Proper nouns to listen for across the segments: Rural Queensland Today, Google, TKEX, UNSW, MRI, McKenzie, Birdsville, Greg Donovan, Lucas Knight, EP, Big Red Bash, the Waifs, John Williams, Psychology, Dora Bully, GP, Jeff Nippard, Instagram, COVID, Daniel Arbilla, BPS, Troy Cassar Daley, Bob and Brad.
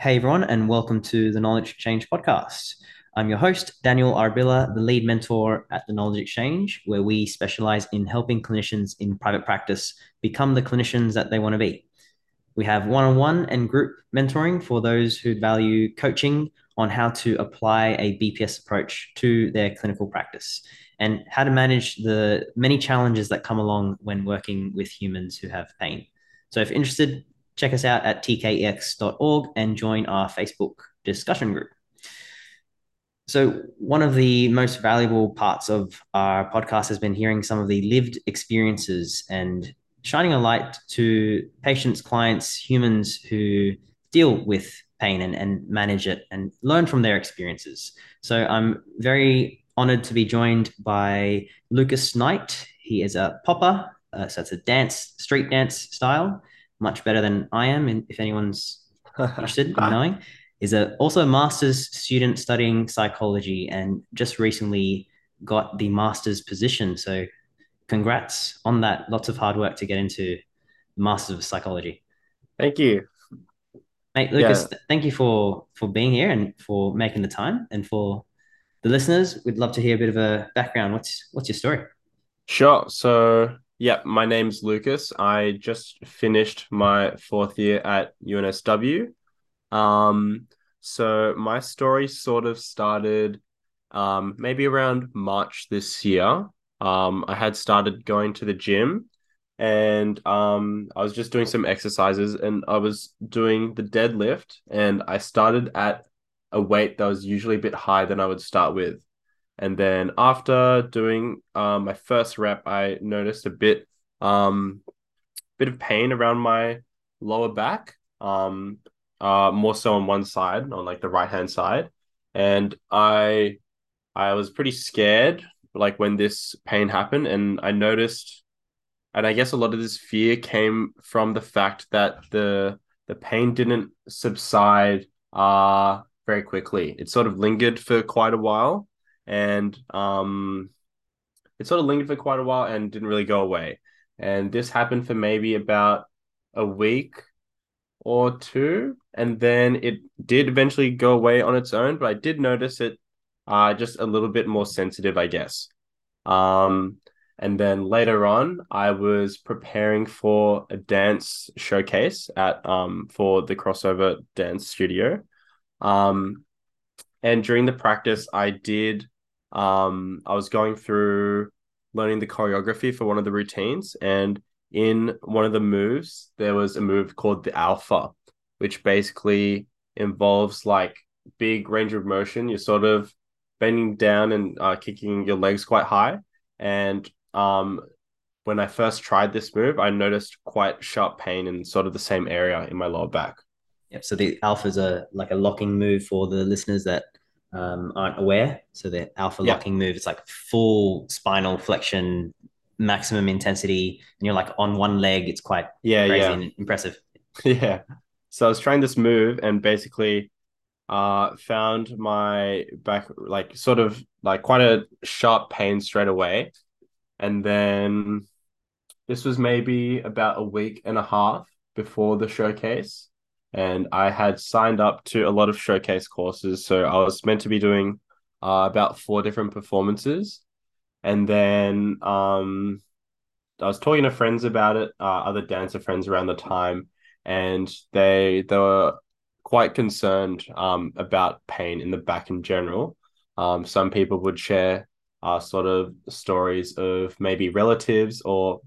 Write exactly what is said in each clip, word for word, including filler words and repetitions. Hey everyone, and welcome to the Knowledge Exchange podcast. I'm your host, Daniel Arbilla, the lead mentor at the Knowledge Exchange, where we specialize in helping clinicians in private practice become the clinicians that they want to be. We have one-on-one and group mentoring for those who value coaching on how to apply a B P S approach to their clinical practice and how to manage the many challenges that come along when working with humans who have pain. So if you're interested, check us out at T K E X dot org and join our Facebook discussion group. So one of the most valuable parts of our podcast has been hearing some of the lived experiences and shining a light to patients, clients, humans who deal with pain and, and manage it and learn from their experiences. So I'm very honored to be joined by Lucas Knight. He is a popper, uh, so it's a dance, street dance style, much better than I am, and if anyone's interested in knowing, is a, also a master's student studying psychology and just recently got the master's position. So congrats on that. Lots of hard work to get into the master's of psychology. Thank you. Mate, Lucas, yeah. thank you for, for being here and for making the time. And for the listeners, we'd love to hear a bit of a background. What's, what's your story? Sure. So... Yeah, my name's Lucas. I just finished my fourth year at U N S W. Um, so my story sort of started um, maybe around March this year. Um, I had started going to the gym and um, I was just doing some exercises and I was doing the deadlift and I started at a weight that was usually a bit higher than I would start with. And then after doing uh, my first rep, I noticed a bit, um, bit of pain around my lower back, um, uh, more so on one side, on like the right hand side, and I, I was pretty scared, like when this pain happened, and I noticed, and I guess a lot of this fear came from the fact that the the pain didn't subside uh, very quickly. It sort of lingered for quite a while. And um, it sort of lingered for quite a while and didn't really go away. And this happened for maybe about a week or two. And then it did eventually go away on its own. But I did notice it uh, just a little bit more sensitive, I guess. Um, and then later on, I was preparing for a dance showcase at um, for the Crossover Dance Studio. Um, and during the practice, I did... Um, I was going through learning the choreography for one of the routines, and in one of the moves, there was a move called the alpha, which basically involves like big range of motion. You're sort of bending down and uh, kicking your legs quite high. And um, when I first tried this move, I noticed quite sharp pain in sort of the same area in my lower back. Yep. So the alpha is a like a locking move for the listeners that Um, aren't aware. So the alpha yeah. locking move, it's like full spinal flexion, maximum intensity, and you're like on one leg. It's quite yeah, crazy yeah. and impressive. Yeah. So I was trying this move and basically uh, found my back, like sort of like quite a sharp pain straight away. And then this was maybe about a week and a half before the showcase. And I had signed up to a lot of showcase courses. So I was meant to be doing uh, about four different performances. And then um, I was talking to friends about it, uh, other dancer friends around the time. And they they were quite concerned um, about pain in the back in general. Um, some people would share uh, sort of stories of maybe relatives or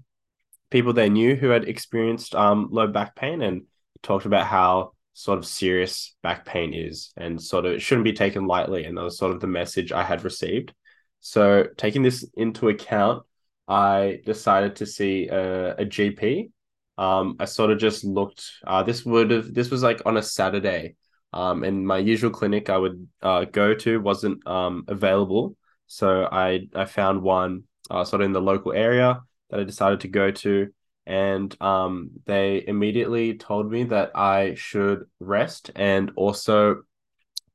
people they knew who had experienced um, low back pain, and talked about how sort of serious back pain is and sort of it shouldn't be taken lightly. And that was sort of the message I had received. So taking this into account, I decided to see a, a G P. Um, I sort of just looked, uh, this would have, this was like on a Saturday, um, and my usual clinic I would uh, go to wasn't um, available. So I, I found one uh, sort of in the local area that I decided to go to. And um, they immediately told me that I should rest and also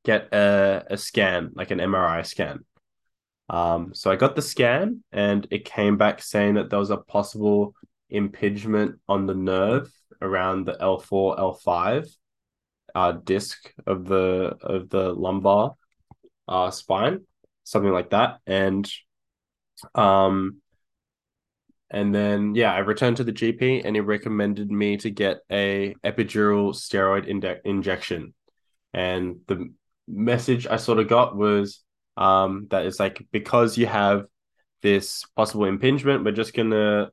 get a, a scan, like an M R I scan. Um, so I got the scan and it came back saying that there was a possible impingement on the nerve around the L four, L five uh, disc of the of the lumbar uh, spine, something like that. And um, and then, yeah, I returned to the G P and he recommended me to get a epidural steroid index injection. And the message I sort of got was um, that it's like, because you have this possible impingement, we're just going to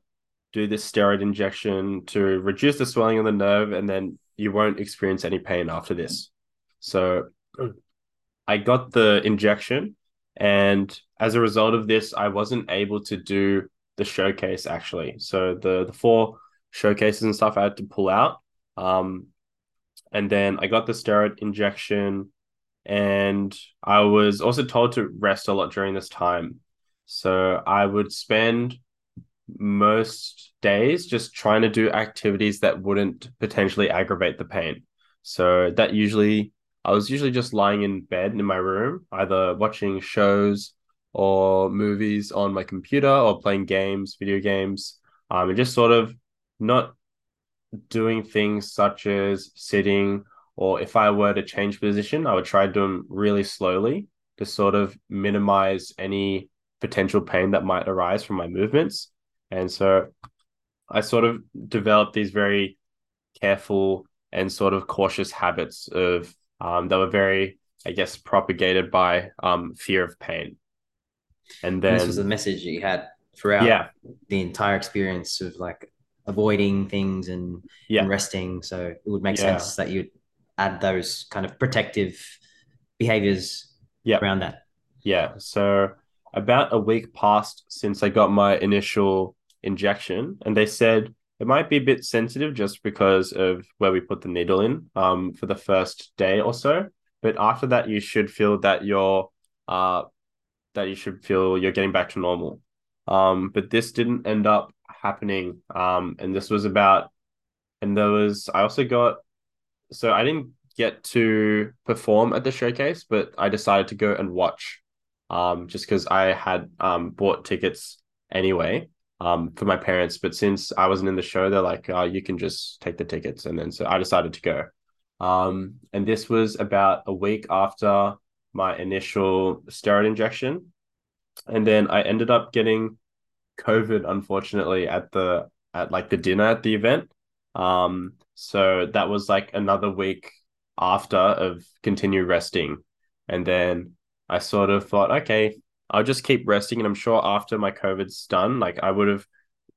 do this steroid injection to reduce the swelling of the nerve, and then you won't experience any pain after this. So I got the injection, and as a result of this, I wasn't able to do the showcase, actually. So the, the four showcases and stuff I had to pull out. Um, and then I got the steroid injection, and I was also told to rest a lot during this time. So I would spend most days just trying to do activities that wouldn't potentially aggravate the pain. So that usually, I was usually just lying in bed in my room, either watching shows or movies on my computer or playing games, video games, um, and just sort of not doing things such as sitting, or if I were to change position, I would try to do them really slowly to sort of minimize any potential pain that might arise from my movements. And so I sort of developed these very careful and sort of cautious habits of um, that were very, I guess, propagated by um, fear of pain. And then, and this was the message that you had throughout yeah. the entire experience of like avoiding things and, yeah. and resting. So it would make yeah. sense that you'd add those kind of protective behaviors yeah. around that. Yeah. So about a week passed since I got my initial injection, and they said it might be a bit sensitive just because of where we put the needle in um, for the first day or so. But after that, you should feel that you're, uh, that you should feel you're getting back to normal. Um, but this didn't end up happening. Um, and this was about, and there was, I also got, so I didn't get to perform at the showcase, but I decided to go and watch. Um, just because I had um bought tickets anyway um for my parents, but since I wasn't in the show, they're like, oh, you can just take the tickets. And then so I decided to go. Um, and this was about a week after my initial steroid injection, and then I ended up getting COVID, unfortunately, at the at like the dinner at the event. Um, so that was like another week after of continued resting, and then I sort of thought, okay, I'll just keep resting. And I'm sure after my COVID's done, like I would have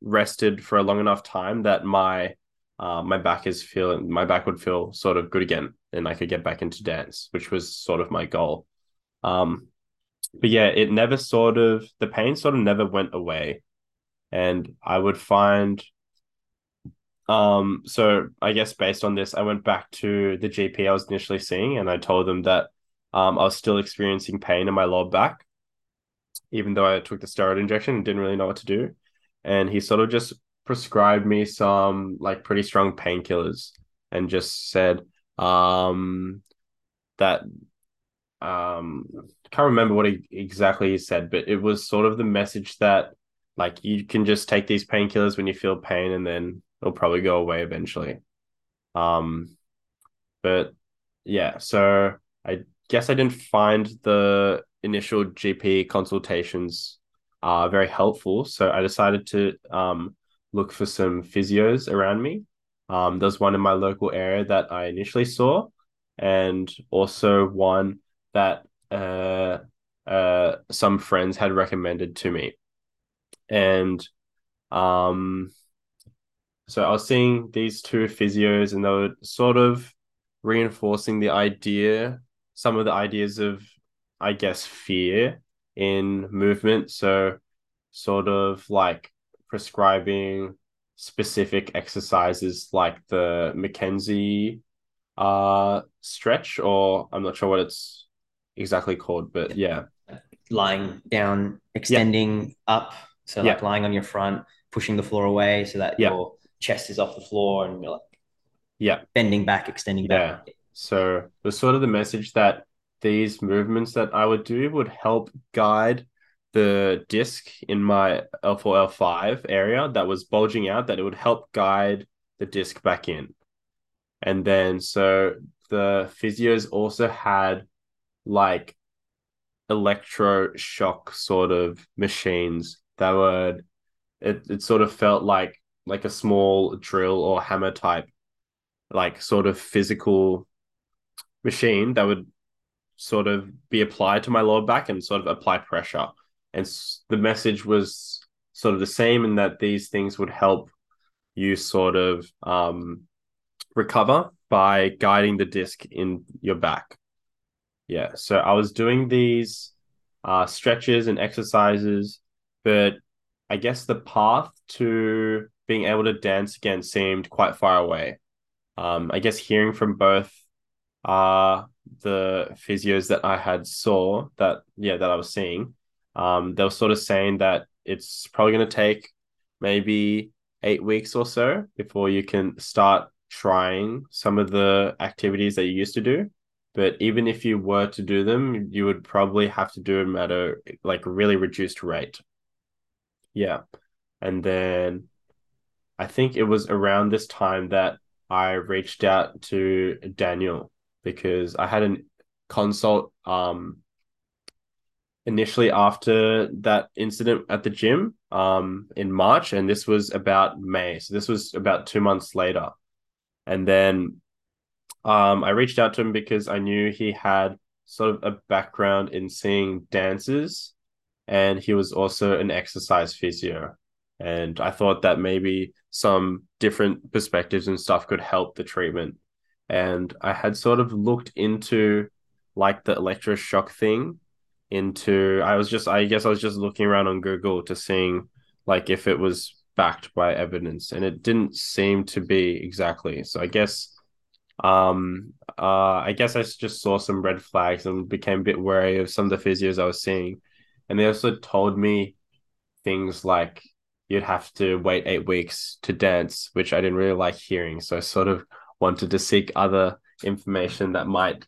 rested for a long enough time that my uh, my back is feeling, my back would feel sort of good again, and I could get back into dance, which was sort of my goal. Um, but yeah, it never sort of, the pain sort of never went away. And I would find, um, so I guess based on this, I went back to the G P I was initially seeing, and I told them that Um, I was still experiencing pain in my lower back, even though I took the steroid injection and didn't really know what to do. And he sort of just prescribed me some like pretty strong painkillers, and just said um, that um, I can't remember what he, exactly he said, but it was sort of the message that like you can just take these painkillers when you feel pain, and then it'll probably go away eventually. Um, but yeah, so I guess I didn't find the initial G P consultations uh, very helpful. So I decided to um, look for some physios around me. Um, there's one in my local area that I initially saw, and also one that uh, uh, some friends had recommended to me. And um, so I was seeing these two physios, and they were sort of reinforcing the idea, some of the ideas of, I guess, fear in movement. So sort of like prescribing specific exercises like the McKenzie uh, stretch, or I'm not sure what it's exactly called, but yeah. Lying down, extending yeah. up. So like yeah. lying on your front, pushing the floor away so that yeah. your chest is off the floor, and you're like yeah. bending back, extending back. Yeah. So it was sort of the message that these movements that I would do would help guide the disc in my L four, L five area that was bulging out, that it would help guide the disc back in. And then so the physios also had like electroshock sort of machines that would, it, it sort of felt like like a small drill or hammer type, like sort of physical machine that would sort of be applied to my lower back and sort of apply pressure. And the message was sort of the same in that these things would help you sort of um, recover by guiding the disc in your back. Yeah, so I was doing these uh, stretches and exercises, but I guess the path to being able to dance again seemed quite far away. Um, I guess hearing from both uh, the physios that I had saw that, yeah, that I was seeing, um, they were sort of saying that it's probably going to take maybe eight weeks or so before you can start trying some of the activities that you used to do. But even if you were to do them, you would probably have to do them at a like really reduced rate. Yeah. And then I think it was around this time that I reached out to Daniel because I had a consult um, initially after that incident at the gym um, in March, and this was about May. So this was about two months later. And then um, I reached out to him because I knew he had sort of a background in seeing dancers, and he was also an exercise physio. And I thought that maybe some different perspectives and stuff could help the treatment. And I had sort of looked into like the electroshock thing into, I was just, I guess I was just looking around on Google to seeing like if it was backed by evidence, and it didn't seem to be exactly. So I guess, um, uh, I guess I just saw some red flags and became a bit wary of some of the physios I was seeing. And they also told me things like, you'd have to wait eight weeks to dance, which I didn't really like hearing. So I sort of wanted to seek other information that might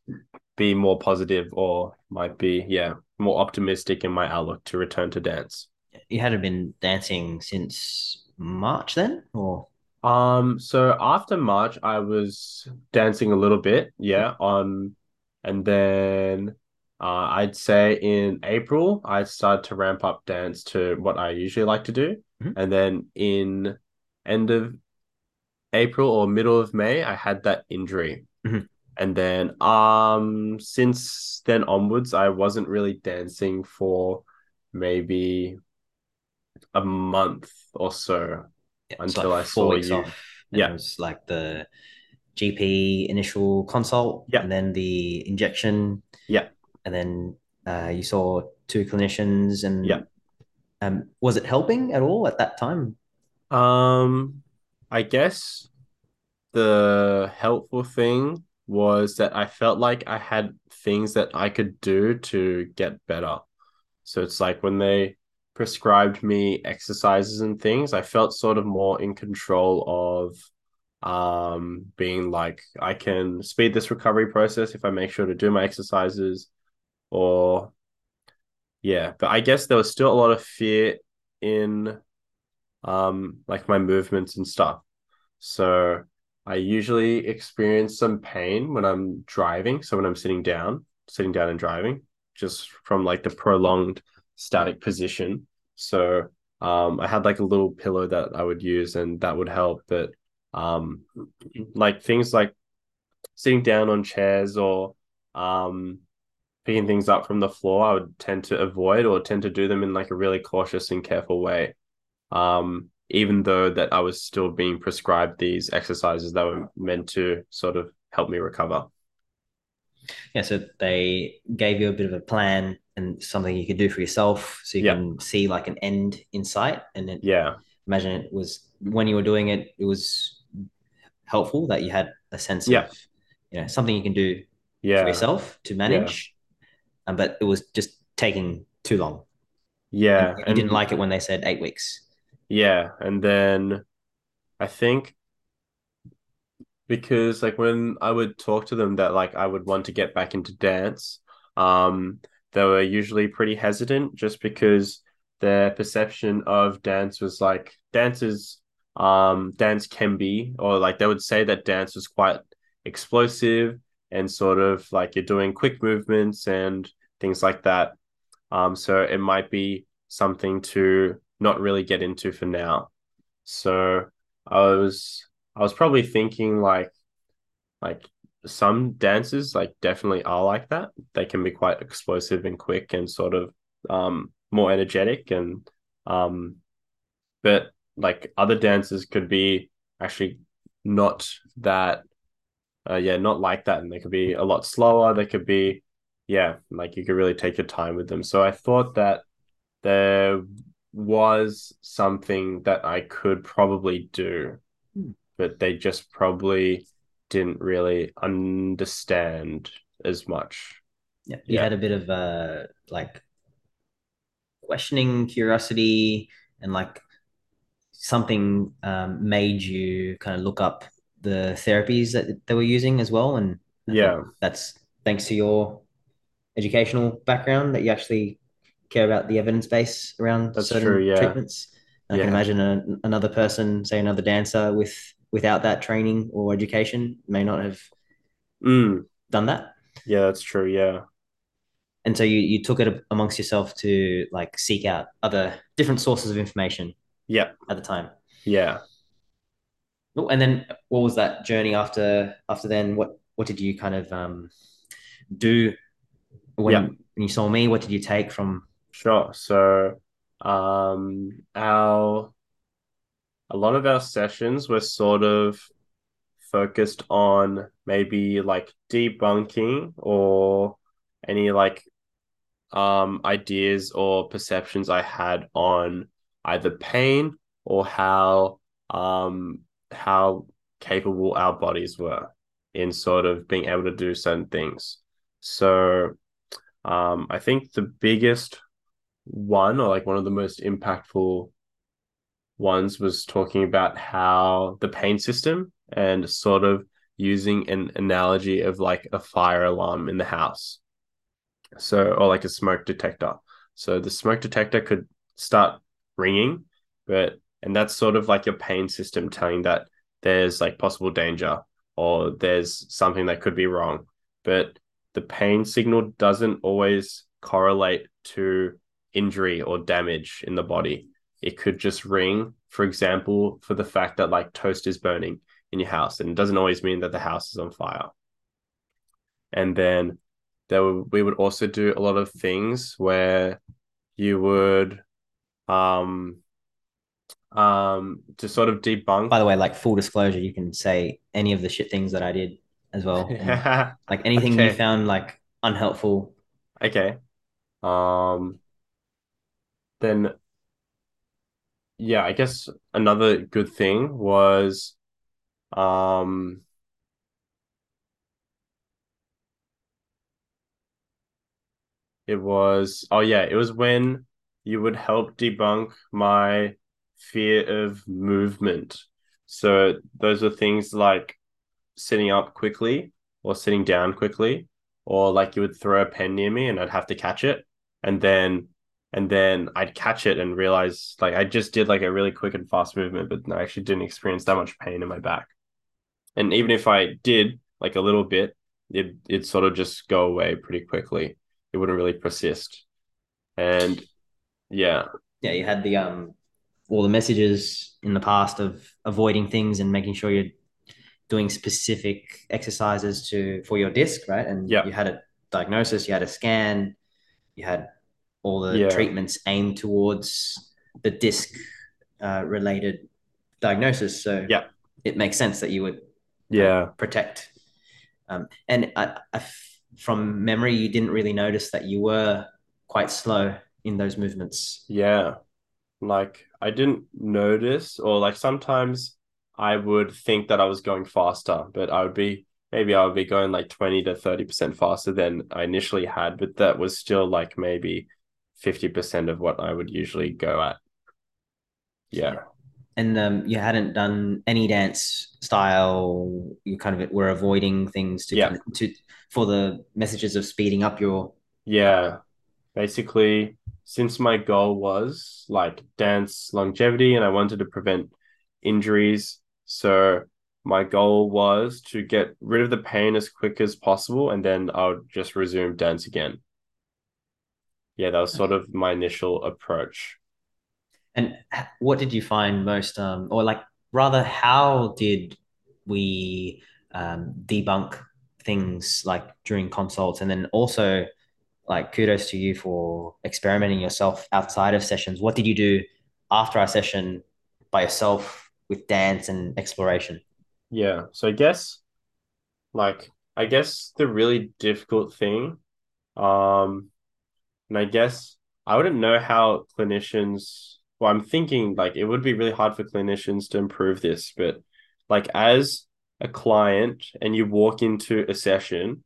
be more positive or might be, yeah, more optimistic in my outlook to return to dance. You hadn't been dancing since March then, or? Um, so after March, I was dancing a little bit, yeah, on, and then uh, I'd say in April, I started to ramp up dance to what I usually like to do. And then in end of April or middle of May, I had that injury. Mm-hmm. And then um, since then onwards, I wasn't really dancing for maybe a month or so, yeah, until like I saw you. Off, yeah, it was like the G P initial consult, yeah, and then the injection, yeah, and then uh, you saw two clinicians, and yeah. Um, was it helping at all at that time? Um, I guess the helpful thing was that I felt like I had things that I could do to get better. So it's like when they prescribed me exercises and things, I felt sort of more in control of um, being like, I can speed this recovery process if I make sure to do my exercises, or... yeah, but I guess there was still a lot of fear in um, like my movements and stuff. So I usually experience some pain when I'm driving. So when I'm sitting down, sitting down and driving, just from like the prolonged static position. So um, I had like a little pillow that I would use, and that would help. But um, like things like sitting down on chairs or... Um, picking things up from the floor, I would tend to avoid or tend to do them in like a really cautious and careful way. Um, even though that I was still being prescribed these exercises that were meant to sort of help me recover. Yeah. So they gave you a bit of a plan and something you could do for yourself. So you, yeah, can see like an end in sight. And then, yeah, imagine it was when you were doing it, it was helpful that you had a sense, yeah, of, you know, something you can do, yeah, for yourself to manage. Yeah. Um, but it was just taking too long. Yeah. And you and, didn't like it when they said eight weeks. Yeah. And then I think because like when I would talk to them that like I would want to get back into dance, um, they were usually pretty hesitant just because their perception of dance was like dancers, um, dance can be, or like they would say that dance was quite explosive and sort of like you're doing quick movements and things like that. Um, so it might be something to not really get into for now. So I was, I was probably thinking like, like some dances like definitely are like that. They can be quite explosive and quick and sort of um, more energetic and, um, but like other dances could be actually not that, uh, yeah, not like that. And they could be a lot slower. They could be, yeah, like you could really take your time with them. So I thought that there was something that I could probably do, mm. but they just probably didn't really understand as much. Yeah, you yeah. had a bit of uh, like questioning, curiosity, and like something um, made you kind of look up the therapies that they were using as well. And I yeah, that's thanks to your educational background that you actually care about the evidence base around that's certain true, yeah. treatments. And yeah. I can imagine a, another person, say another dancer with without that training or education may not have mm. done that. Yeah, that's true. Yeah. And so you, you took it amongst yourself to like seek out other different sources of information. Yeah. At the time. Yeah. Oh, and then what was that journey after, after then? What, what did you kind of um, do when, yeah. when you saw me? What did you take from? Sure. So um, our, a lot of our sessions were sort of focused on maybe like debunking or any like um, ideas or perceptions I had on either pain or how um, how capable our bodies were in sort of being able to do certain things. So um, I think the biggest one, or like one of the most impactful ones, was talking about how the pain system and sort of using an analogy of like a fire alarm in the house. So, or like a smoke detector. So the smoke detector could start ringing, but, and that's sort of like your pain system telling that there's like possible danger or there's something that could be wrong. But the pain signal doesn't always correlate to injury or damage in the body. It could just ring, for example, for the fact that like toast is burning in your house, and it doesn't always mean that the house is on fire. And then there were, we would also do a lot of things where you would um um to sort of debunk. By the way, like full disclosure, you can say any of the shit things that I did as well. Yeah. And, like anything okay. you found like unhelpful. Okay. Um. Then. Yeah, I guess another good thing was um it was oh yeah, it was when you would help debunk my fear of movement. So those are things like sitting up quickly or sitting down quickly, or like you would throw a pen near me and I'd have to catch it, and then And then I'd catch it and realize like I just did like a really quick and fast movement, but I actually didn't experience that much pain in my back. And even if I did like a little bit, it, it'd sort of just go away pretty quickly. It wouldn't really persist. And yeah. Yeah. You had the, um, all the messages in the past of avoiding things and making sure you're doing specific exercises to, for your disc. Right. And yeah. you had a diagnosis, you had a scan, you had all the yeah. treatments aimed towards the disc uh, related diagnosis. So yeah. it makes sense that you would yeah. um, protect. Um, and I, I, from memory, you didn't really notice that you were quite slow in those movements. Yeah. Like I didn't notice, or like sometimes I would think that I was going faster, but I would be, maybe I would be going like twenty to thirty percent faster than I initially had, but that was still like maybe fifty percent of what I would usually go at. Yeah. And um, you hadn't done any dance style. You kind of were avoiding things to, yeah. kind of, to for the messages of speeding up your. Yeah. Basically, since my goal was like dance longevity and I wanted to prevent injuries, so my goal was to get rid of the pain as quick as possible, and then I'll just resume dance again. Yeah, that was sort of my initial approach. And what did you find most, um, or like rather, how did we um, debunk things like during consults? And then also, like, kudos to you for experimenting yourself outside of sessions. What did you do after our session by yourself with dance and exploration? Yeah. So I guess like, I guess the really difficult thing, um, and I guess I wouldn't know how clinicians, well, I'm thinking like it would be really hard for clinicians to improve this, but like as a client and you walk into a session,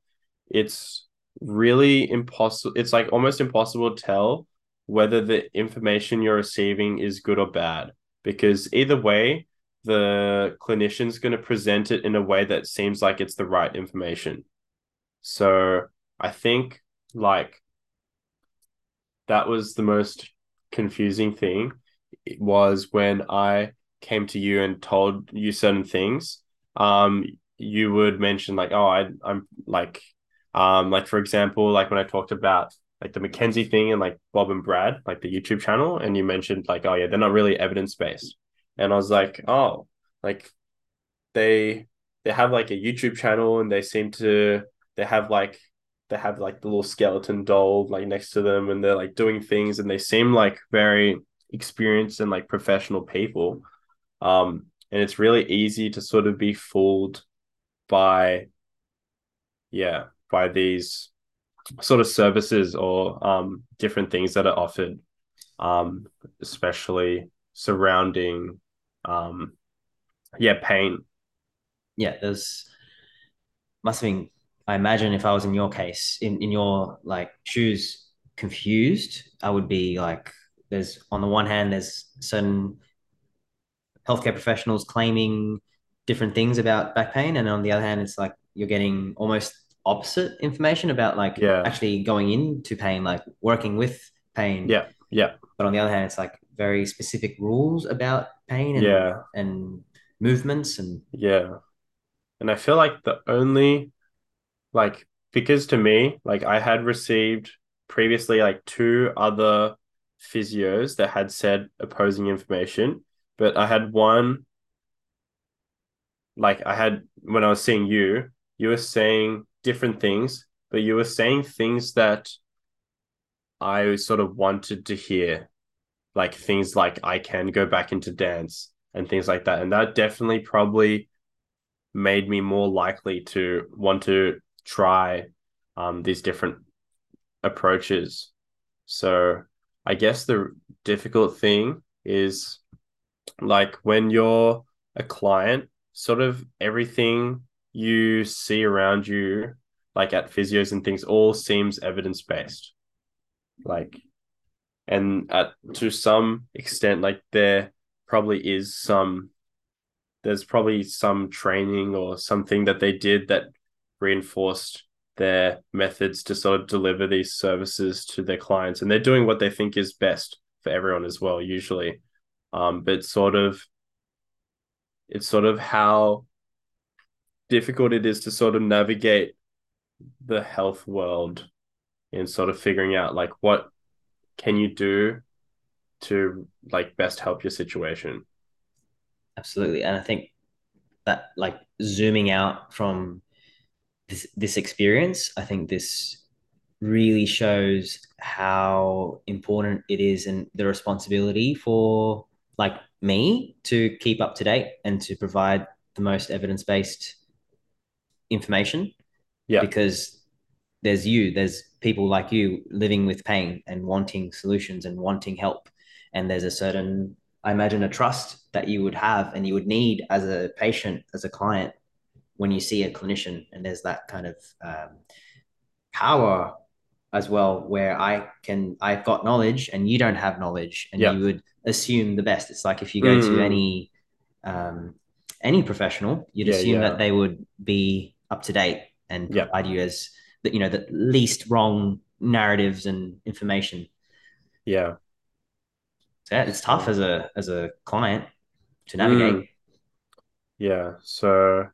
it's really impossible. It's like almost impossible to tell whether the information you're receiving is good or bad, because either way, the clinician's going to present it in a way that seems like it's the right information. So I think like that was the most confusing thing. It was when I came to you and told you certain things, um, you would mention like, oh, I, I'm like, um, like, for example, like when I talked about like the McKenzie thing and like Bob and Brad, like the YouTube channel, and you mentioned like, oh yeah, they're not really evidence-based. And I was like, oh, like they they have like a YouTube channel and they seem to they have like they have like the little skeleton doll like next to them, and they're like doing things and they seem like very experienced and like professional people. Um, and it's really easy to sort of be fooled by yeah, by these sort of services or um different things that are offered, um, especially surrounding um yeah pain. Yeah, there's must have been, I imagine if I was in your case, in in your like shoes, confused, I would be like, there's on the one hand there's certain healthcare professionals claiming different things about back pain, and on the other hand it's like you're getting almost opposite information about like yeah. actually going into pain, like working with pain. Yeah, yeah. But on the other hand it's like very specific rules about pain and yeah. and movements and yeah. And I feel like the only like, because to me, like I had received previously like two other physios that had said opposing information, but I had one, like I had, when I was seeing you, you were saying different things, but you were saying things that I sort of wanted to hear. Like things like I can go back into dance and things like that. And that definitely probably made me more likely to want to try um, these different approaches. So I guess the difficult thing is like when you're a client, sort of everything you see around you, like at physios and things, all seems evidence-based. Like, and at, to some extent, like there probably is some, there's probably some training or something that they did that reinforced their methods to sort of deliver these services to their clients. And they're doing what they think is best for everyone as well, usually. Um, but sort of, it's sort of how difficult it is to sort of navigate the health world and sort of figuring out like what can you do to like best help your situation? Absolutely. And I think that like zooming out from this, this experience, I think this really shows how important it is and the responsibility for like me to keep up to date and to provide the most evidence-based information. Yeah. Because there's you, there's people like you living with pain and wanting solutions and wanting help. And there's a certain, I imagine, a trust that you would have and you would need as a patient, as a client, when you see a clinician. And there's that kind of um, power as well, where I can, I've got knowledge and you don't have knowledge, and yeah. you would assume the best. It's like if you go mm. to any, um, any professional, you'd yeah, assume yeah. that they would be up to date and provide yeah. you as that, you know, the least wrong narratives and information. Yeah. Yeah, it's tough as a as a client to navigate. Mm. Yeah. So,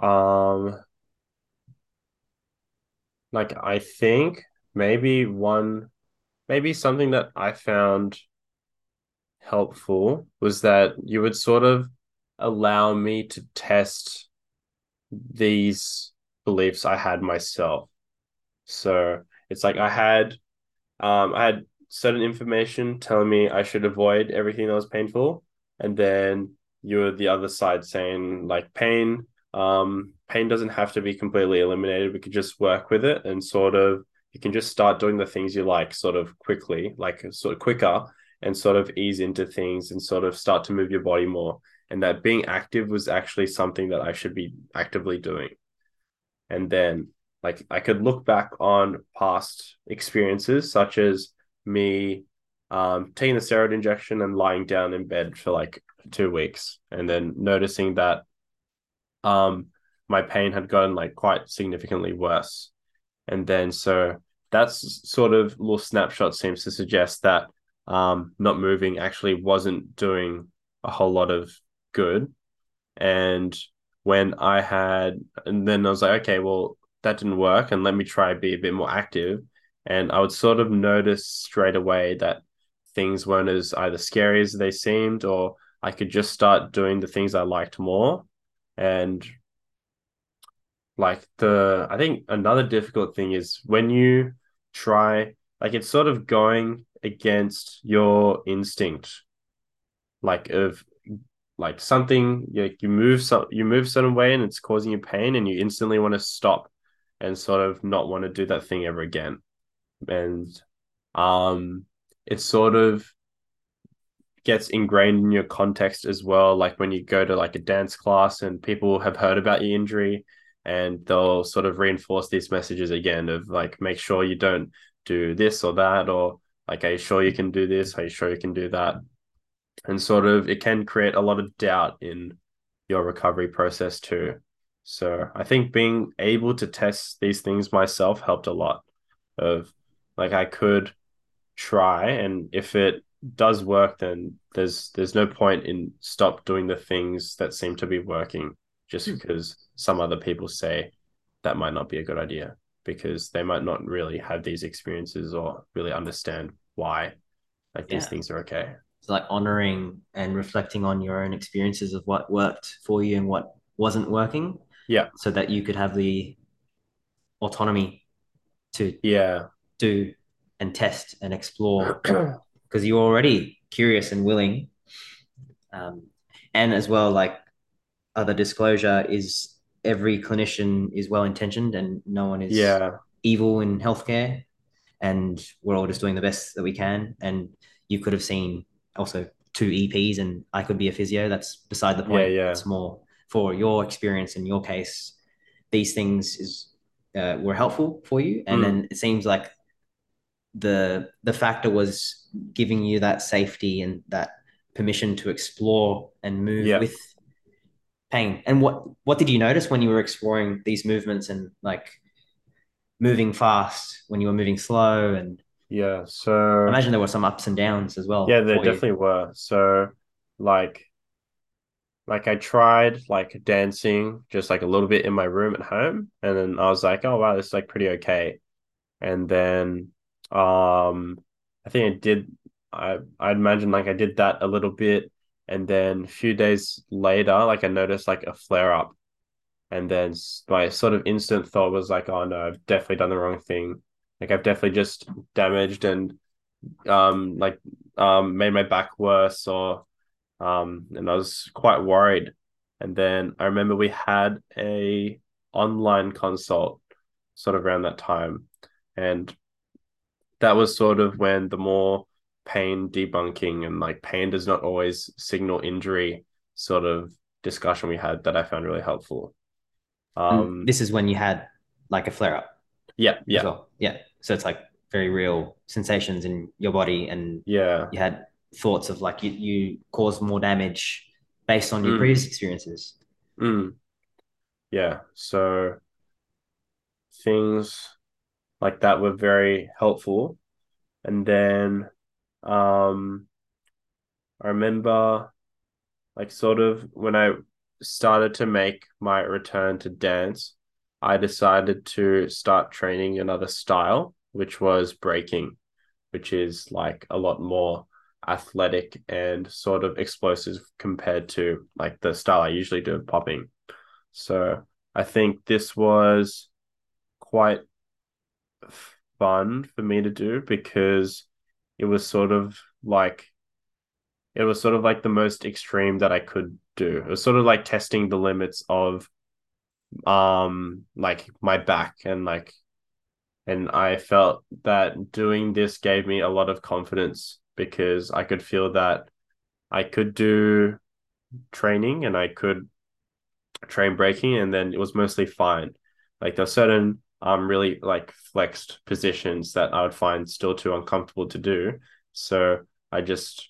um, like I think maybe one, maybe something that I found helpful was that you would sort of allow me to test these beliefs I had myself. So it's like I had, um, I had certain information telling me I should avoid everything that was painful, and then you were the other side saying like pain, um, pain doesn't have to be completely eliminated. We could just work with it and sort of you can just start doing the things you like, sort of quickly, like sort of quicker, and sort of ease into things and sort of start to move your body more. And that being active was actually something that I should be actively doing. And then like I could look back on past experiences, such as me um, taking the steroid injection and lying down in bed for like two weeks and then noticing that um, my pain had gotten like quite significantly worse. And then so that's sort of little snapshot seems to suggest that um, not moving actually wasn't doing a whole lot of good. And when I had, and then I was like, okay, well, that didn't work. And let me try to be a bit more active. And I would sort of notice straight away that things weren't as either scary as they seemed, or I could just start doing the things I liked more. And like the, I think another difficult thing is when you try, like it's sort of going against your instinct, like of like something like you move, so you move a certain way and it's causing you pain and you instantly want to stop and sort of not want to do that thing ever again. And um, it sort of gets ingrained in your context as well. Like when you go to like a dance class and people have heard about your injury and they'll sort of reinforce these messages again of like, make sure you don't do this or that, or like, are you sure you can do this? Are you sure you can do that? And sort of it can create a lot of doubt in your recovery process too. So I think being able to test these things myself helped a lot of like I could try, and if it does work, then there's there's no point in stop doing the things that seem to be working just because some other people say that might not be a good idea because they might not really have these experiences or really understand why like yeah. these things are okay. Like honoring and reflecting on your own experiences of what worked for you and what wasn't working, yeah, so that you could have the autonomy to yeah do and test and explore because you're already curious and willing, um and as well, like other disclosure is every clinician is well-intentioned and no one is yeah evil in healthcare, and we're all just doing the best that we can. And you could have seen also two E Ps and I could be a physio. That's beside the point. Yeah, yeah. It's more for your experience in your case. These things is uh, were helpful for you. And mm. then it seems like the the factor was giving you that safety and that permission to explore and move yeah. with pain. And what, what did you notice when you were exploring these movements and like moving fast when you were moving slow? And yeah, so I imagine there were some ups and downs as well. Yeah, there definitely you. were. So like like I tried like dancing just like a little bit in my room at home, and then I was like, oh wow, this is like pretty okay. And then um I think I did I I imagine like I did that a little bit, and then a few days later like I noticed like a flare up, and then my sort of instant thought was like, oh no, I've definitely done the wrong thing. Like I've definitely just damaged and um like um made my back worse, or um and I was quite worried. And then I remember we had a online consult sort of around that time, and that was sort of when the more pain debunking and like pain does not always signal injury sort of discussion we had that I found really helpful. Um, this is when you had like a flare up. Yeah, yeah, well. yeah. So it's like very real sensations in your body, and yeah, you had thoughts of like you, you caused more damage based on your mm. previous experiences. Mm. Yeah, so things like that were very helpful. And then um, I remember like sort of when I started to make my return to dance, I decided to start training another style, which was breaking, which is like a lot more athletic and sort of explosive compared to like the style I usually do of popping. So I think this was quite fun for me to do because it was sort of like it was sort of like the most extreme that I could do. It was sort of like testing the limits of um like my back and like and I felt that doing this gave me a lot of confidence because I could feel that I could do training and I could train breaking, and then it was mostly fine. Like there are certain um really like flexed positions that I would find still too uncomfortable to do. So I just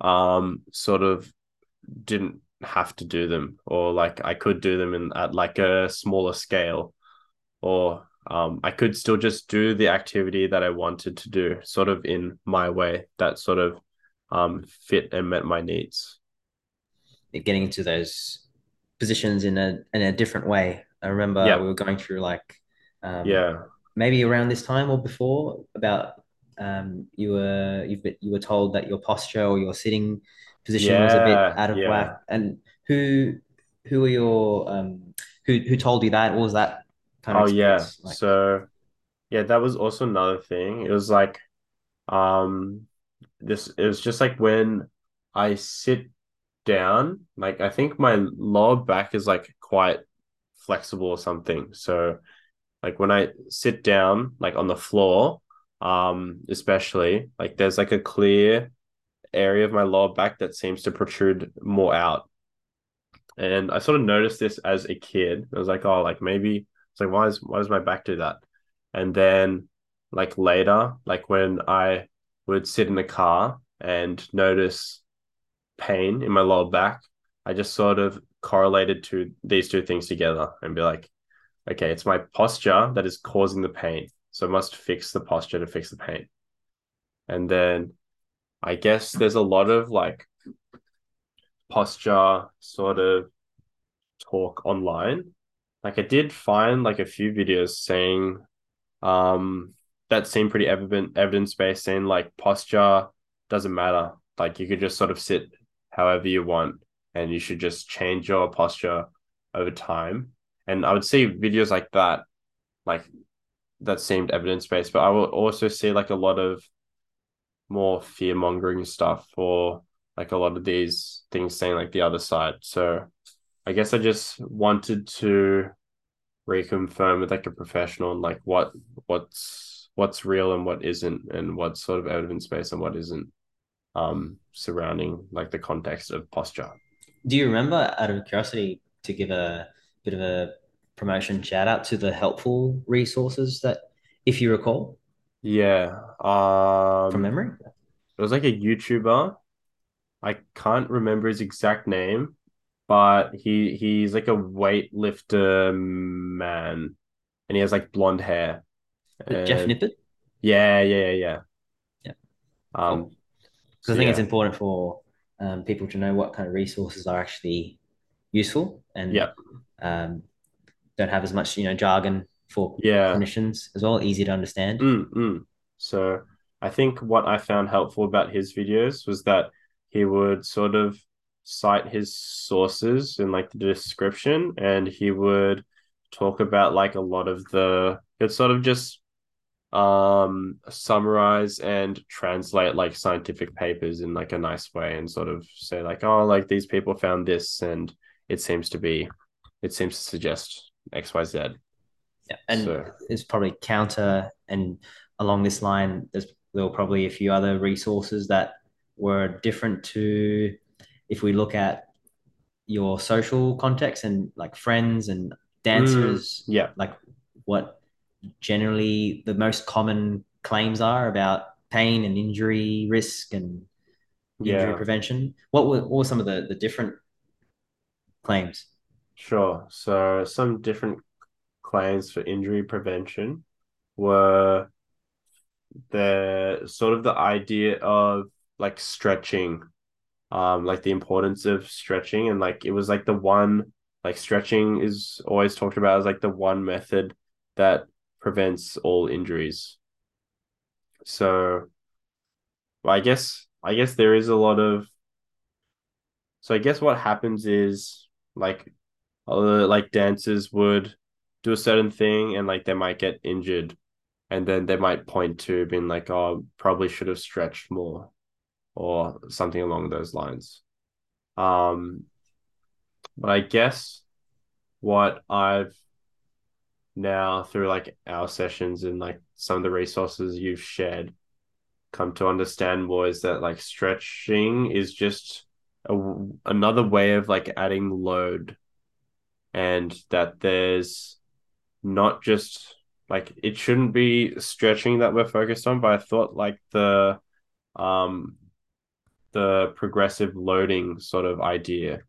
um sort of didn't have to do them, or like I could do them in at like a smaller scale, or um I could still just do the activity that I wanted to do sort of in my way that sort of um fit and met my needs. Getting into those positions in a in a different way. I remember yeah. we were going through like um yeah maybe around this time or before about um you were you've been, you were told that your posture or your sitting position yeah, was a bit out of yeah. whack. And who who were your um who who told you that? What was that kind of oh yeah like? So yeah, that was also another thing. It was like um this it was just like when I sit down, like I think my lower back is like quite flexible or something. So like when I sit down like on the floor, um especially, like there's like a clear area of my lower back that seems to protrude more out. And I sort of noticed this as a kid. I was like, oh, like maybe it's like why is why does my back do that? And then like later, like when I would sit in the car and notice pain in my lower back, I just sort of correlated to these two things together and be like, okay, it's my posture that is causing the pain, so I must fix the posture to fix the pain. And then I guess there's a lot of like posture sort of talk online. Like I did find like a few videos saying um that seemed pretty evident evidence-based, saying like posture doesn't matter, like you could just sort of sit however you want and you should just change your posture over time. And I would see videos like that, like that seemed evidence-based, but I will also see like a lot of more fear-mongering stuff or like a lot of these things saying like the other side. So I guess I just wanted to reconfirm with like a professional and like what what's what's real and what isn't, and what's sort of evidence-based and what isn't, um surrounding like the context of posture. Do you remember, out of curiosity, to give a bit of a promotion shout out to the helpful resources that, if you recall? Yeah. Um, From memory? It was like a YouTuber. I can't remember his exact name, but he he's like a weightlifter man and he has like blonde hair. And... Jeff Nippard? Yeah, yeah, yeah. Yeah. Um, cool. So I think yeah. it's important for um, people to know what kind of resources are actually useful and yeah. um, don't have as much, you know, jargon for yeah. clinicians as well, easy to understand. Mm, mm. So I think what I found helpful about his videos was that he would sort of cite his sources in like the description, and he would talk about like a lot of the, it's sort of just um summarize and translate like scientific papers in like a nice way and sort of say like, oh, like these people found this and it seems to be it seems to suggest X Y Z. Yeah, and so it's probably counter, and along this line there's there were probably a few other resources that were different to, if we look at your social context and like friends and dancers, mm, yeah like what generally the most common claims are about pain and injury risk and yeah. injury prevention. What were, what were some of the, the different claims? Sure. So some different claims for injury prevention were the sort of the idea of like stretching um, like the importance of stretching. And like, it was like the one, like stretching is always talked about as like the one method that prevents all injuries. So I guess, I guess there is a lot of, so I guess what happens is like, other, like dancers would do a certain thing and like they might get injured, and then they might point to being like, oh, probably should have stretched more or something along those lines. Um, but I guess what I've now through like our sessions and like some of the resources you've shared come to understand more is that like stretching is just a, another way of like adding load, and that there's not just like, it shouldn't be stretching that we're focused on, but I thought like the, um, the progressive loading sort of idea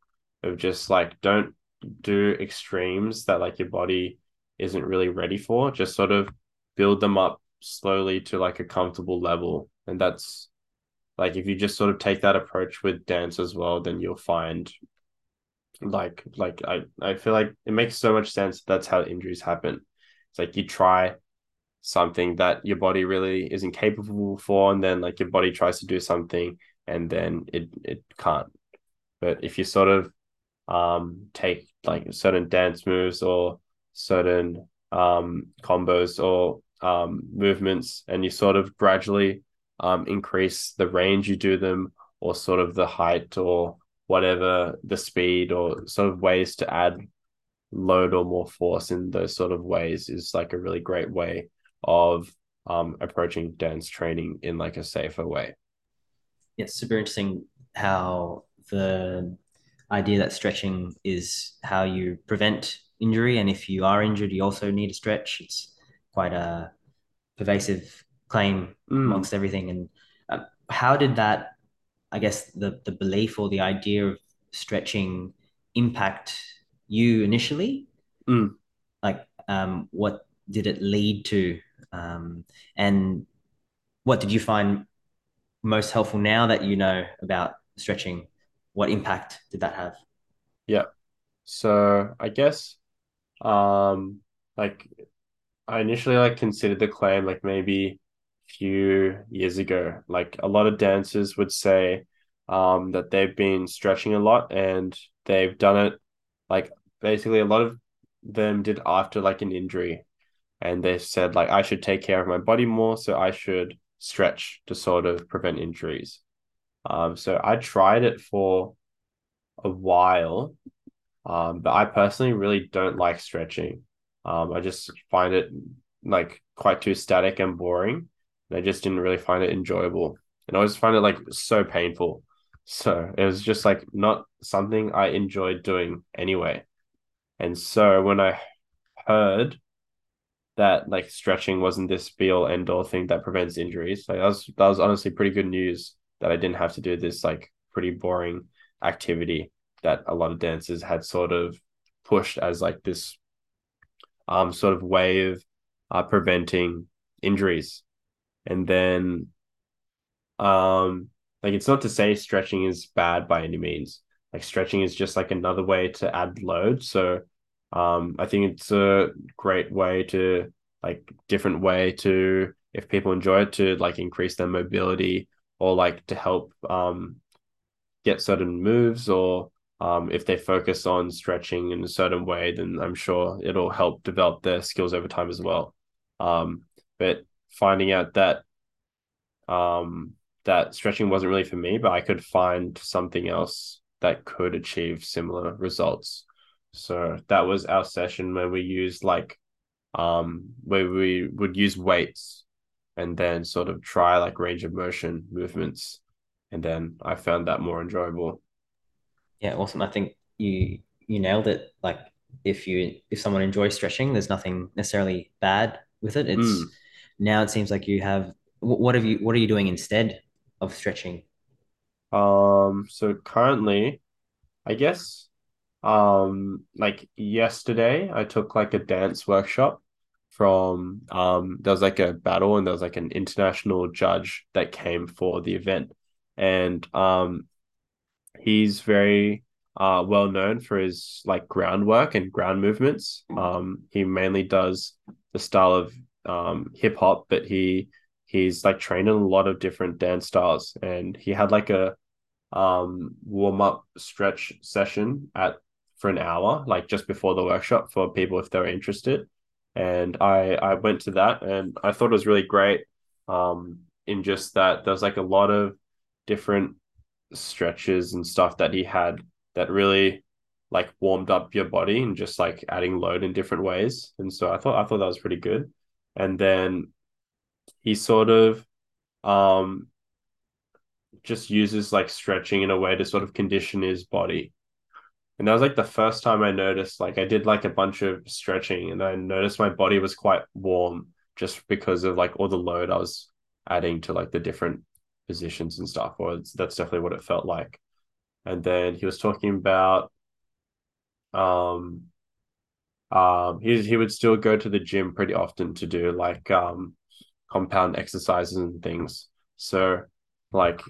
of just like, don't do extremes that like your body isn't really ready for, just sort of build them up slowly to like a comfortable level. And that's like, if you just sort of take that approach with dance as well, then you'll find like, like, I, I feel like it makes so much sense. That's how injuries happen. It's like you try something that your body really isn't capable for, and then like your body tries to do something and then it, it can't. But if you sort of um take like certain dance moves or certain um combos or um movements, and you sort of gradually um increase the range you do them, or sort of the height or whatever, the speed, or sort of ways to add load or more force in those sort of ways, is like a really great way of um approaching dance training in like a safer way. Yeah, it's super interesting how the idea that stretching is how you prevent injury, and if you are injured you also need to stretch. It's quite a pervasive claim mm. amongst everything. And uh, how did that, I guess, the the belief or the idea of stretching impact you initially? mm. Like um what did it lead to, um and what did you find most helpful now that you know about stretching? What impact did that have? Yeah. So I guess um like I initially like considered the claim like maybe a few years ago. Like a lot of dancers would say um that they've been stretching a lot, and they've done it like basically a lot of them did after like an injury, and they said like, I should take care of my body more, so I should stretch to sort of prevent injuries. Um, so I tried it for a while, um, but I personally really don't like stretching. Um, I just find it like quite too static and boring. And I just didn't really find it enjoyable. And I always find it like so painful. So it was just like not something I enjoyed doing anyway. And so when I heard that like stretching wasn't this be all end all thing that prevents injuries, like that was, that was honestly pretty good news, that I didn't have to do this like pretty boring activity that a lot of dancers had sort of pushed as like this um sort of way of uh, preventing injuries. And then um like it's not to say stretching is bad by any means. Like stretching is just like another way to add load. So um I think it's a great way to like different way to, if people enjoy it, to like increase their mobility, or like to help um, get certain moves, or um, if they focus on stretching in a certain way, then I'm sure it'll help develop their skills over time as well. Um, but finding out that um, that stretching wasn't really for me, but I could find something else that could achieve similar results. So that was our session where we used like, um, where we would use weights, and then sort of try like range of motion movements. And then I found that more enjoyable. Yeah, awesome. I think you you nailed it. Like if you if someone enjoys stretching, there's nothing necessarily bad with it. It's mm. now it seems like you have, what have you, what are you doing instead of stretching? Um, so currently, I guess, um, like yesterday I took like a dance workshop from um there was like a battle, and there was like an international judge that came for the event, and um he's very uh, well known for his like groundwork and ground movements. Um, he mainly does the style of um, hip hop, but he he's like trained in a lot of different dance styles. And he had like a um, warm up stretch session at for an hour, like just before the workshop for people if they were interested. And I I went to that and I thought it was really great. Um, in just that there's like a lot of different stretches and stuff that he had that really like warmed up your body and just like adding load in different ways. And so I thought I thought that was pretty good. And then he sort of um just uses like stretching in a way to sort of condition his body. And that was like the first time I noticed, like I did like a bunch of stretching and I noticed my body was quite warm just because of like all the load I was adding to like the different positions and stuff, or it's, that's definitely what it felt like. And then he was talking about, um, um, he, he would still go to the gym pretty often to do like, um, compound exercises and things. So like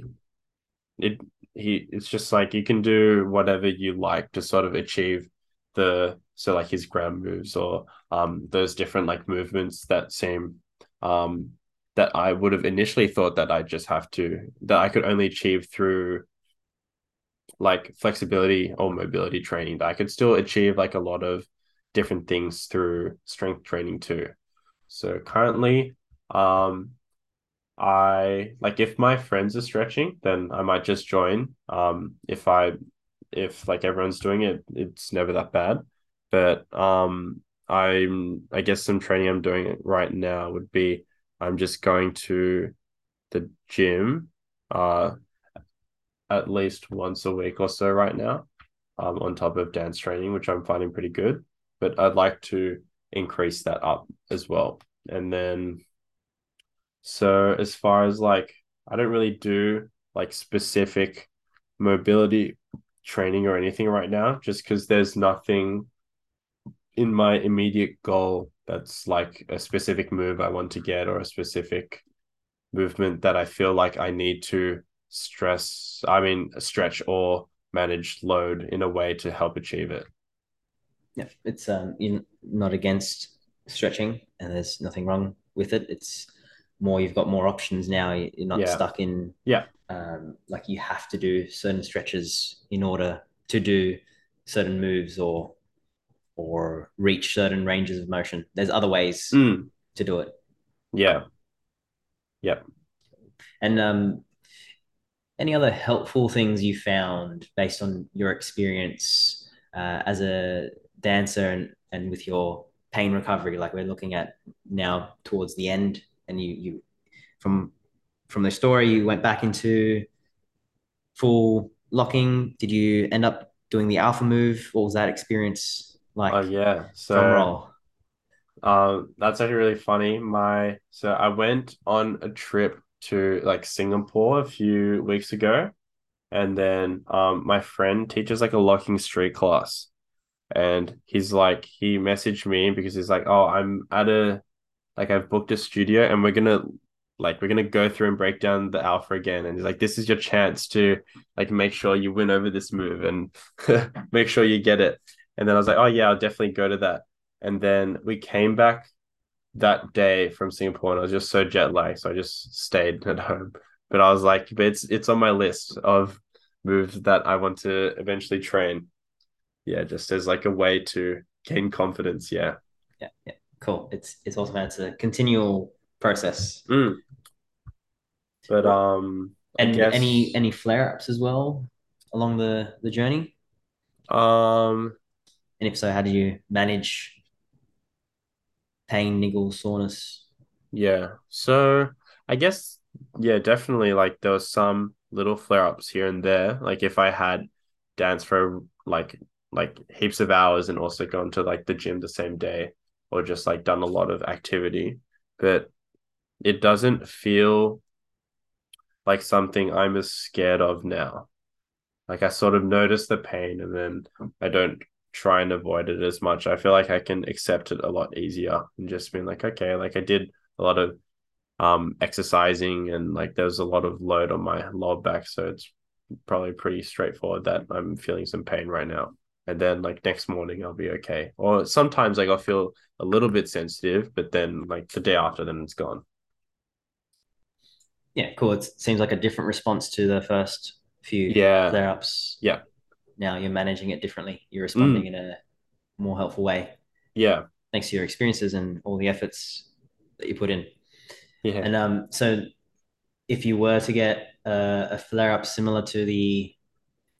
it, he, it's just like, you can do whatever you like to sort of achieve the, so like his ground moves or, um, those different like movements that seem, um, that I would have initially thought that I just have to, that I could only achieve through like flexibility or mobility training, that I could still achieve like a lot of different things through strength training too. So currently, um, I like, if my friends are stretching, then I might just join. Um, if I, if like everyone's doing it, it's never that bad, but, um, I'm, I guess some training I'm doing right now would be, I'm just going to the gym uh, at least once a week or so right now, um, on top of dance training, which I'm finding pretty good. But I'd like to increase that up as well. And then, so as far as like, I don't really do like specific mobility training or anything right now, just because there's nothing in my immediate goal that's like a specific move I want to get or a specific movement that I feel like I need to stress, I mean, stretch or manage load in a way to help achieve it. Yeah, it's um, you're not against stretching and there's nothing wrong with it. It's more, you've got more options now. You're not yeah. stuck in, yeah. um, like you have to do certain stretches in order to do certain moves or or reach certain ranges of motion. There's other ways mm. to do it. Yeah. Yep. And um, any other helpful things you found based on your experience uh, as a dancer and, and with your pain recovery, like we're looking at now towards the end, and you, you from, from the story, you went back into full locking. Did you end up doing the alpha move? What was that experience like? Oh yeah, so um that's actually really funny. My so I went on a trip to like Singapore a few weeks ago, and then um my friend teaches like a locking street class, and he's like he messaged me because he's like, oh, I'm at a like I've booked a studio and we're gonna like we're gonna go through and break down the alpha again. And he's like, this is your chance to like make sure you win over this move and make sure you get it. And then I was like, oh, yeah, I'll definitely go to that. And then we came back that day from Singapore and I was just so jet lagged. So I just stayed at home. But I was like, but it's, it's on my list of moves that I want to eventually train. Yeah, just as like a way to gain confidence. Yeah. Yeah. yeah. Cool. It's it's also it's a continual process. Mm. But um and guess... any any flare ups as well along the, the journey? Um And if so, how do you manage pain, niggle, soreness? Yeah. So I guess, yeah, definitely like there was some little flare-ups here and there. Like if I had danced for like, like heaps of hours and also gone to like the gym the same day or just like done a lot of activity, but it doesn't feel like something I'm as scared of now. Like I sort of notice the pain and then I don't try and avoid it as much. I feel like I can accept it a lot easier and just being like, okay, like I did a lot of um exercising and like there was a lot of load on my lower back, so it's probably pretty straightforward that I'm feeling some pain right now. And then like next morning I'll be okay. Or sometimes like I'll feel a little bit sensitive, but then like the day after then it's gone. Yeah, cool. It seems like a different response to the first few yeah. flare-ups. Yeah. Now you're managing it differently. You're responding mm. in a more helpful way. Yeah. Thanks to your experiences and all the efforts that you put in. Yeah. And um, so if you were to get uh, a flare-up similar to the,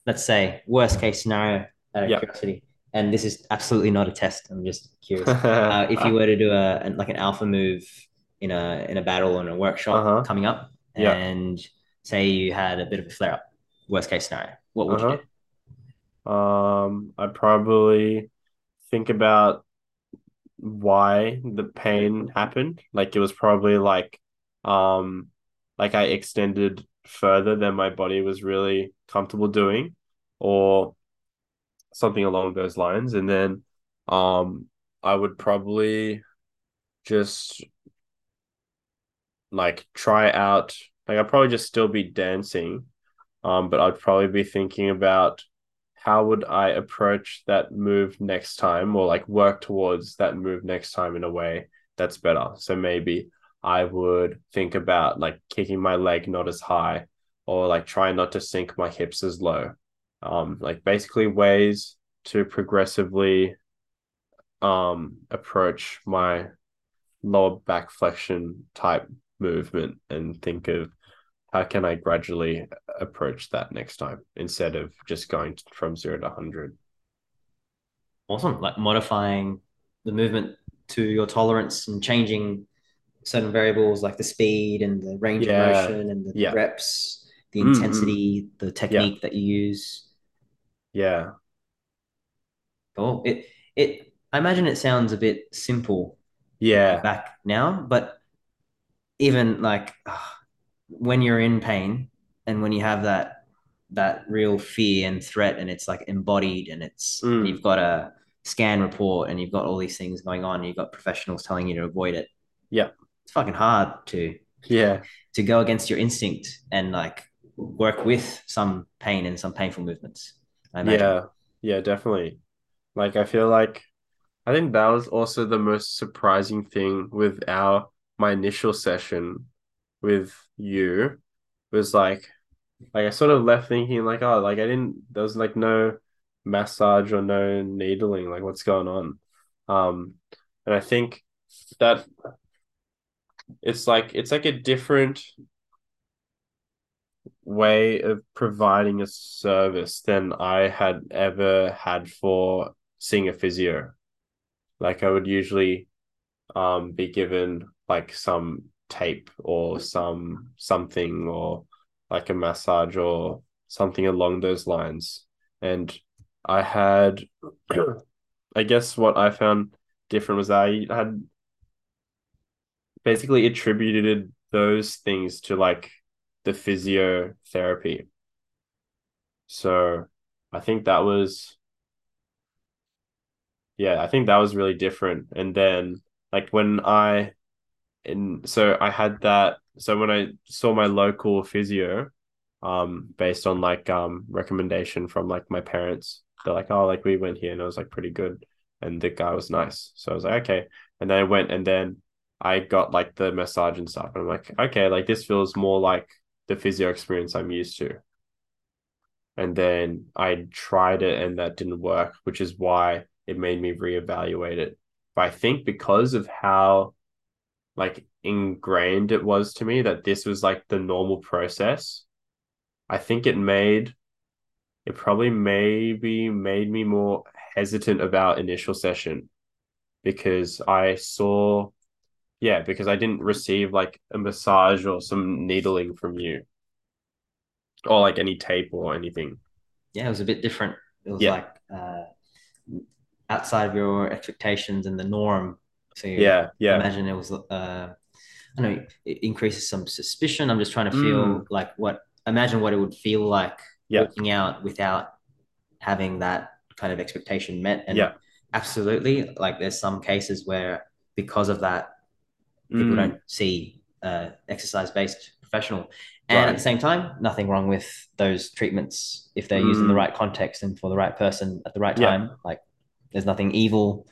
let's say, worst-case scenario, out of yep. curiosity, and this is absolutely not a test, I'm just curious, uh, if you were to do a an, like an alpha move in a in a battle or in a workshop uh-huh. coming up, yep. and say you had a bit of a flare-up, worst-case scenario, what would uh-huh. you do? Um, I'd probably think about why the pain happened. Like it was probably like um like I extended further than my body was really comfortable doing, or something along those lines. And then um I would probably just like try out, like I'd probably just still be dancing, um but I'd probably be thinking about how would I approach that move next time, or like work towards that move next time in a way that's better. So maybe I would think about like kicking my leg not as high, or like trying not to sink my hips as low. Um, like basically ways to progressively um, approach my lower back flexion type movement, and think of how can I gradually approach that next time instead of just going from zero to one hundred. Awesome. Like modifying the movement to your tolerance and changing certain variables like the speed and the range yeah. of motion and the yeah. reps, the intensity, mm-hmm. the technique yeah. that you use. Yeah. Cool. It, it, I imagine it sounds a bit simple. Yeah. Back now, but even like... Oh, when you're in pain and when you have that that real fear and threat, and it's like embodied, and it's mm. and you've got a scan report and you've got all these things going on and you've got professionals telling you to avoid it. Yeah. It's fucking hard to yeah to go against your instinct and like work with some pain and some painful movements. I imagine. Yeah. Yeah, definitely. Like I feel like I think that was also the most surprising thing with our my initial session with you, was like like I sort of left thinking like, oh, like I didn't there was like no massage or no needling, like what's going on? Um and I think that it's like it's like a different way of providing a service than I had ever had for seeing a physio. Like I would usually um be given like some tape or some something or like a massage or something along those lines. And I had I guess what I found different was I had basically attributed those things to like the physiotherapy. So I think that was yeah I think that was really different. And then like when I And so I had that. So when I saw my local physio, um, based on like um recommendation from like my parents, they're like, oh, like we went here and it was like pretty good, and the guy was nice. So I was like, okay. And then I went, and then I got like the massage and stuff, and I'm like, okay, like this feels more like the physio experience I'm used to. And then I tried it, and that didn't work, which is why it made me reevaluate it. But I think because of how like ingrained it was to me that this was like the normal process, I think it made it probably maybe made me more hesitant about initial session, because I saw yeah because I didn't receive like a massage or some needling from you, or like any tape or anything. Yeah, it was a bit different. It was yeah. like uh, outside of your expectations and the norm. So yeah, yeah. Imagine it was, uh, I don't know, it increases some suspicion. I'm just trying to feel mm. like what, imagine what it would feel like yep. walking out without having that kind of expectation met. And yep. absolutely, like there's some cases where because of that, people mm. don't see uh, exercise-based professional. And right. at the same time, nothing wrong with those treatments if they're mm. used in the right context and for the right person at the right time. Yeah. Like there's nothing evil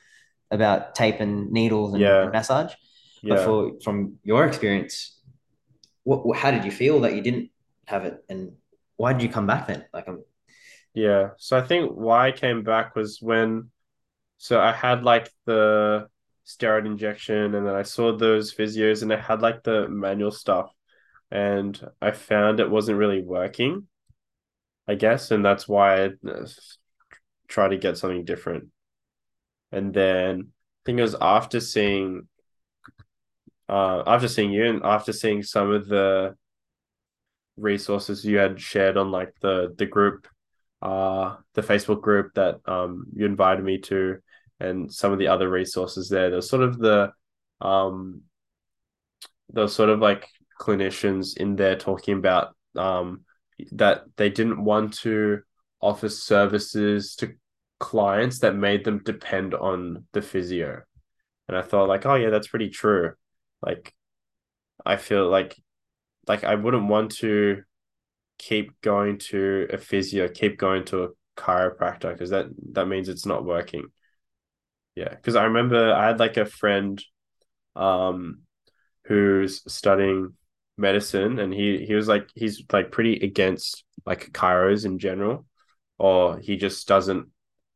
about tape and needles and, yeah. and massage. Yeah. But for, from your experience, what, how did you feel that you didn't have it? And why did you come back then? Like, I'm... Yeah. So I think why I came back was when, so I had like the steroid injection, and then I saw those physios, and I had like the manual stuff, and I found it wasn't really working, I guess. And that's why I tried to get something different. And then I think it was after seeing, uh, after seeing you and after seeing some of the resources you had shared on like the, the group, uh, the Facebook group that, um, you invited me to, and some of the other resources there, there's sort of the, um, there's sort of like clinicians in there talking about, um, that they didn't want to offer services to clients that made them depend on the physio. And I thought like, oh yeah, that's pretty true. Like, I feel like, like I wouldn't want to keep going to a physio, keep going to a chiropractor, because that, that means it's not working. Yeah. Because I remember I had like a friend um, who's studying medicine, and he, he was like, he's like pretty against like chiros in general, or he just doesn't,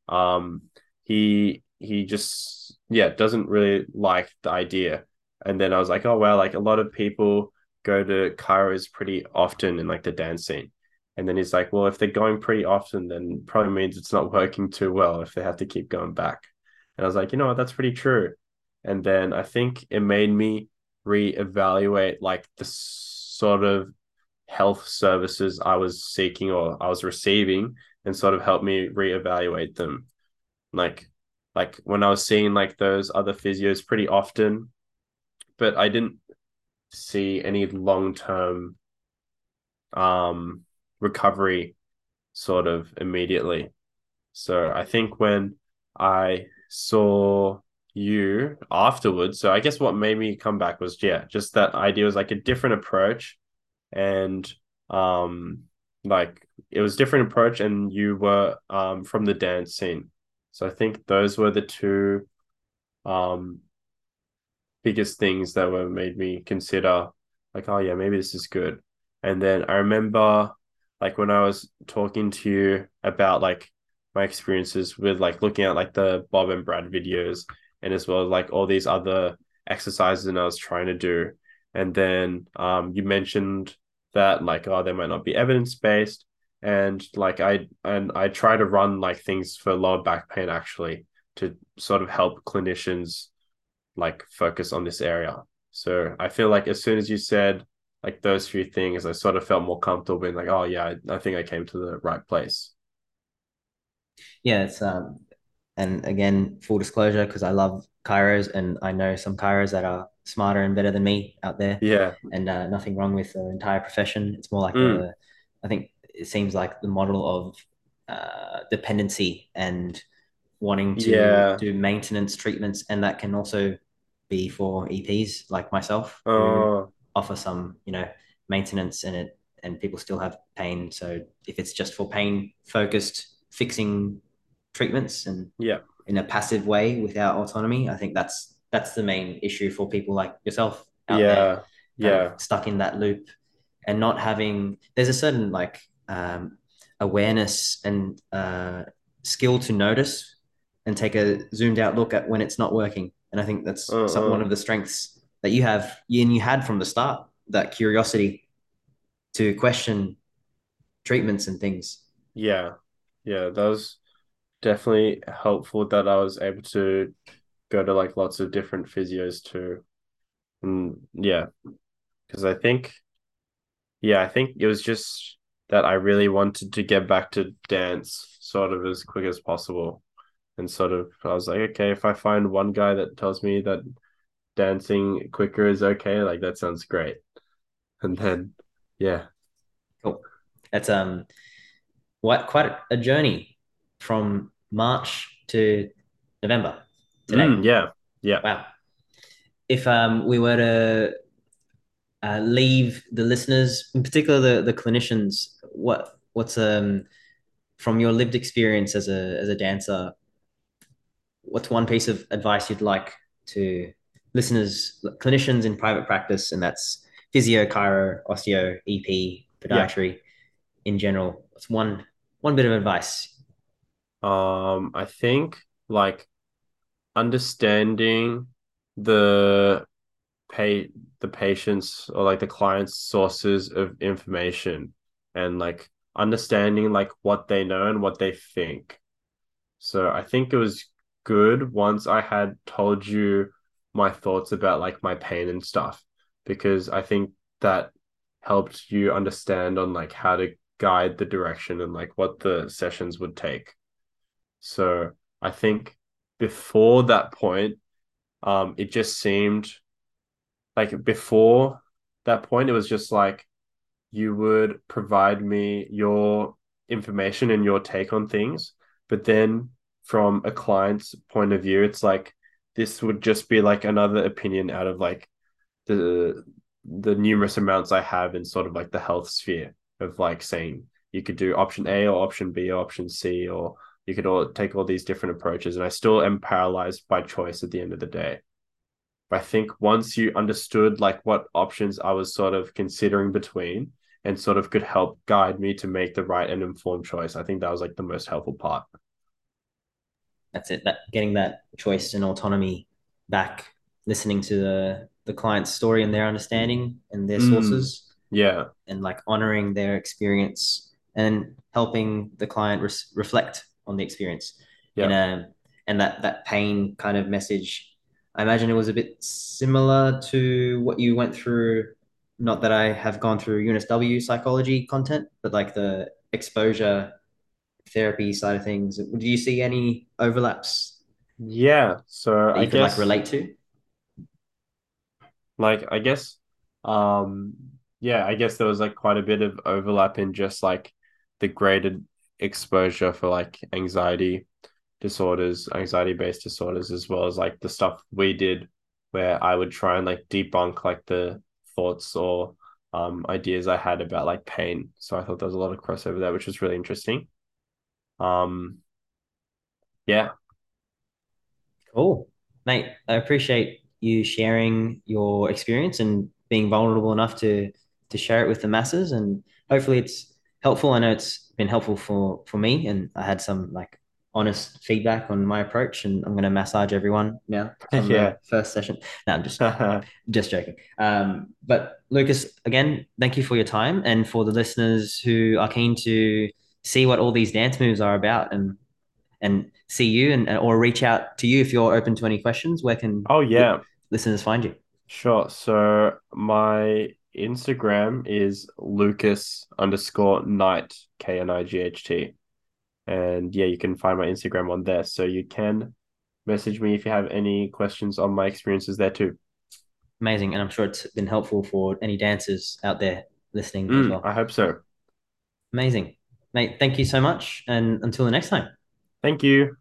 um, he, he just, yeah, doesn't really like the idea. And then I was like, oh, well, like a lot of people go to chiros pretty often in like the dance scene. And then he's like, well, if they're going pretty often, then probably means it's not working too well if they have to keep going back. And I was like, you know what, that's pretty true. And then I think it made me reevaluate like the sort of health services I was seeking or I was receiving, and sort of helped me reevaluate them. Like, like when I was seeing like those other physios pretty often, but I didn't see any long-term um recovery sort of immediately. So I think when I saw you afterwards, so I guess what made me come back was yeah just that idea was like a different approach, and um like it was different approach, and you were um from the dance scene. So I think those were the two um biggest things that were made me consider like, oh yeah, maybe this is good. And then I remember like when I was talking to you about like my experiences with like looking at like the Bob and Brad videos, and as well as like all these other exercises and I was trying to do. And then um you mentioned that like, oh, they might not be evidence-based, and like I and I try to run like things for lower back pain actually to sort of help clinicians like focus on this area. So I feel like as soon as you said like those few things, I sort of felt more comfortable being like, oh yeah, I, I think I came to the right place. Yeah, it's um, and again, full disclosure, because I love chiros, and I know some chiros that are smarter and better than me out there. Yeah, and uh, nothing wrong with the entire profession. It's more like mm. the, I think it seems like the model of uh, dependency and wanting to yeah. do maintenance treatments, and that can also be for E Ps like myself oh. who offer some, you know, maintenance, and it and people still have pain. So if it's just for pain focused fixing treatments and yeah in a passive way without autonomy, I think that's that's the main issue for people like yourself out yeah there, yeah stuck in that loop and not having, there's a certain like um awareness and uh skill to notice and take a zoomed out look at when it's not working. And I think that's uh, some, uh, one of the strengths that you have and you had from the start, that curiosity to question treatments and things. Yeah. Yeah. That was definitely helpful that I was able to go to like lots of different physios too. And yeah. Cause I think, yeah, I think it was just that I really wanted to get back to dance sort of as quick as possible. And sort of I was like, okay, if I find one guy that tells me that dancing quicker is okay, like that sounds great. And then yeah. Cool. That's um what quite a journey from March to November today. Mm, yeah. Yeah. Wow. If um we were to uh, leave the listeners, in particular the, the clinicians, what what's um from your lived experience as a as a dancer, what's one piece of advice you'd like to listeners, clinicians in private practice, and that's physio, chiro, osteo, E P, podiatry, yeah, in general? What's one one bit of advice? Um, I think like understanding the pay the patient's or like the client's sources of information, and like understanding like what they know and what they think. So I think it was good once I had told you my thoughts about like my pain and stuff, because I think that helped you understand on like how to guide the direction and like what the sessions would take. So I think before that point, um, it just seemed like before that point, it was just like you would provide me your information and your take on things. But then from a client's point of view, it's like this would just be like another opinion out of like the the numerous amounts I have in sort of like the health sphere of like saying you could do option A or option B or option C, or you could all take all these different approaches. And I still am paralyzed by choice at the end of the day. But I think once you understood like what options I was sort of considering between and sort of could help guide me to make the right and informed choice, I think that was like the most helpful part. That's it. That getting that choice and autonomy back, listening to the, the client's story and their understanding and their mm, sources. Yeah. And like honoring their experience and helping the client re- reflect on the experience. Yeah. And, um, and that, that pain kind of message, I imagine it was a bit similar to what you went through. Not that I have gone through U N S W psychology content, but like the exposure therapy side of things. Do you see any overlaps? Yeah. So I guess like relate to like, I guess, um, yeah, I guess there was like quite a bit of overlap in just like the graded exposure for like anxiety disorders, anxiety-based disorders, as well as like the stuff we did where I would try and like debunk like the thoughts or um, ideas I had about like pain. So I thought there was a lot of crossover there, which was really interesting. Um, yeah. Cool. Mate, I appreciate you sharing your experience and being vulnerable enough to, to share it with the masses, and hopefully it's helpful. I know it's been helpful for, for me, and I had some like honest feedback on my approach, and I'm going to massage everyone now. Yeah. First session. No, I'm just, just joking. Um, but Lucas, again, thank you for your time, and for the listeners who are keen to see what all these dance moves are about, and and see you and or reach out to you if you're open to any questions, where can oh yeah listeners find you? Sure. So my Instagram is Lucas underscore Knight, K N I G H T, and yeah, you can find my Instagram on there, so you can message me if you have any questions on my experiences there too. Amazing. And I'm sure it's been helpful for any dancers out there listening mm, as well. I hope so. Amazing. Mate, thank you so much, and until the next time. Thank you.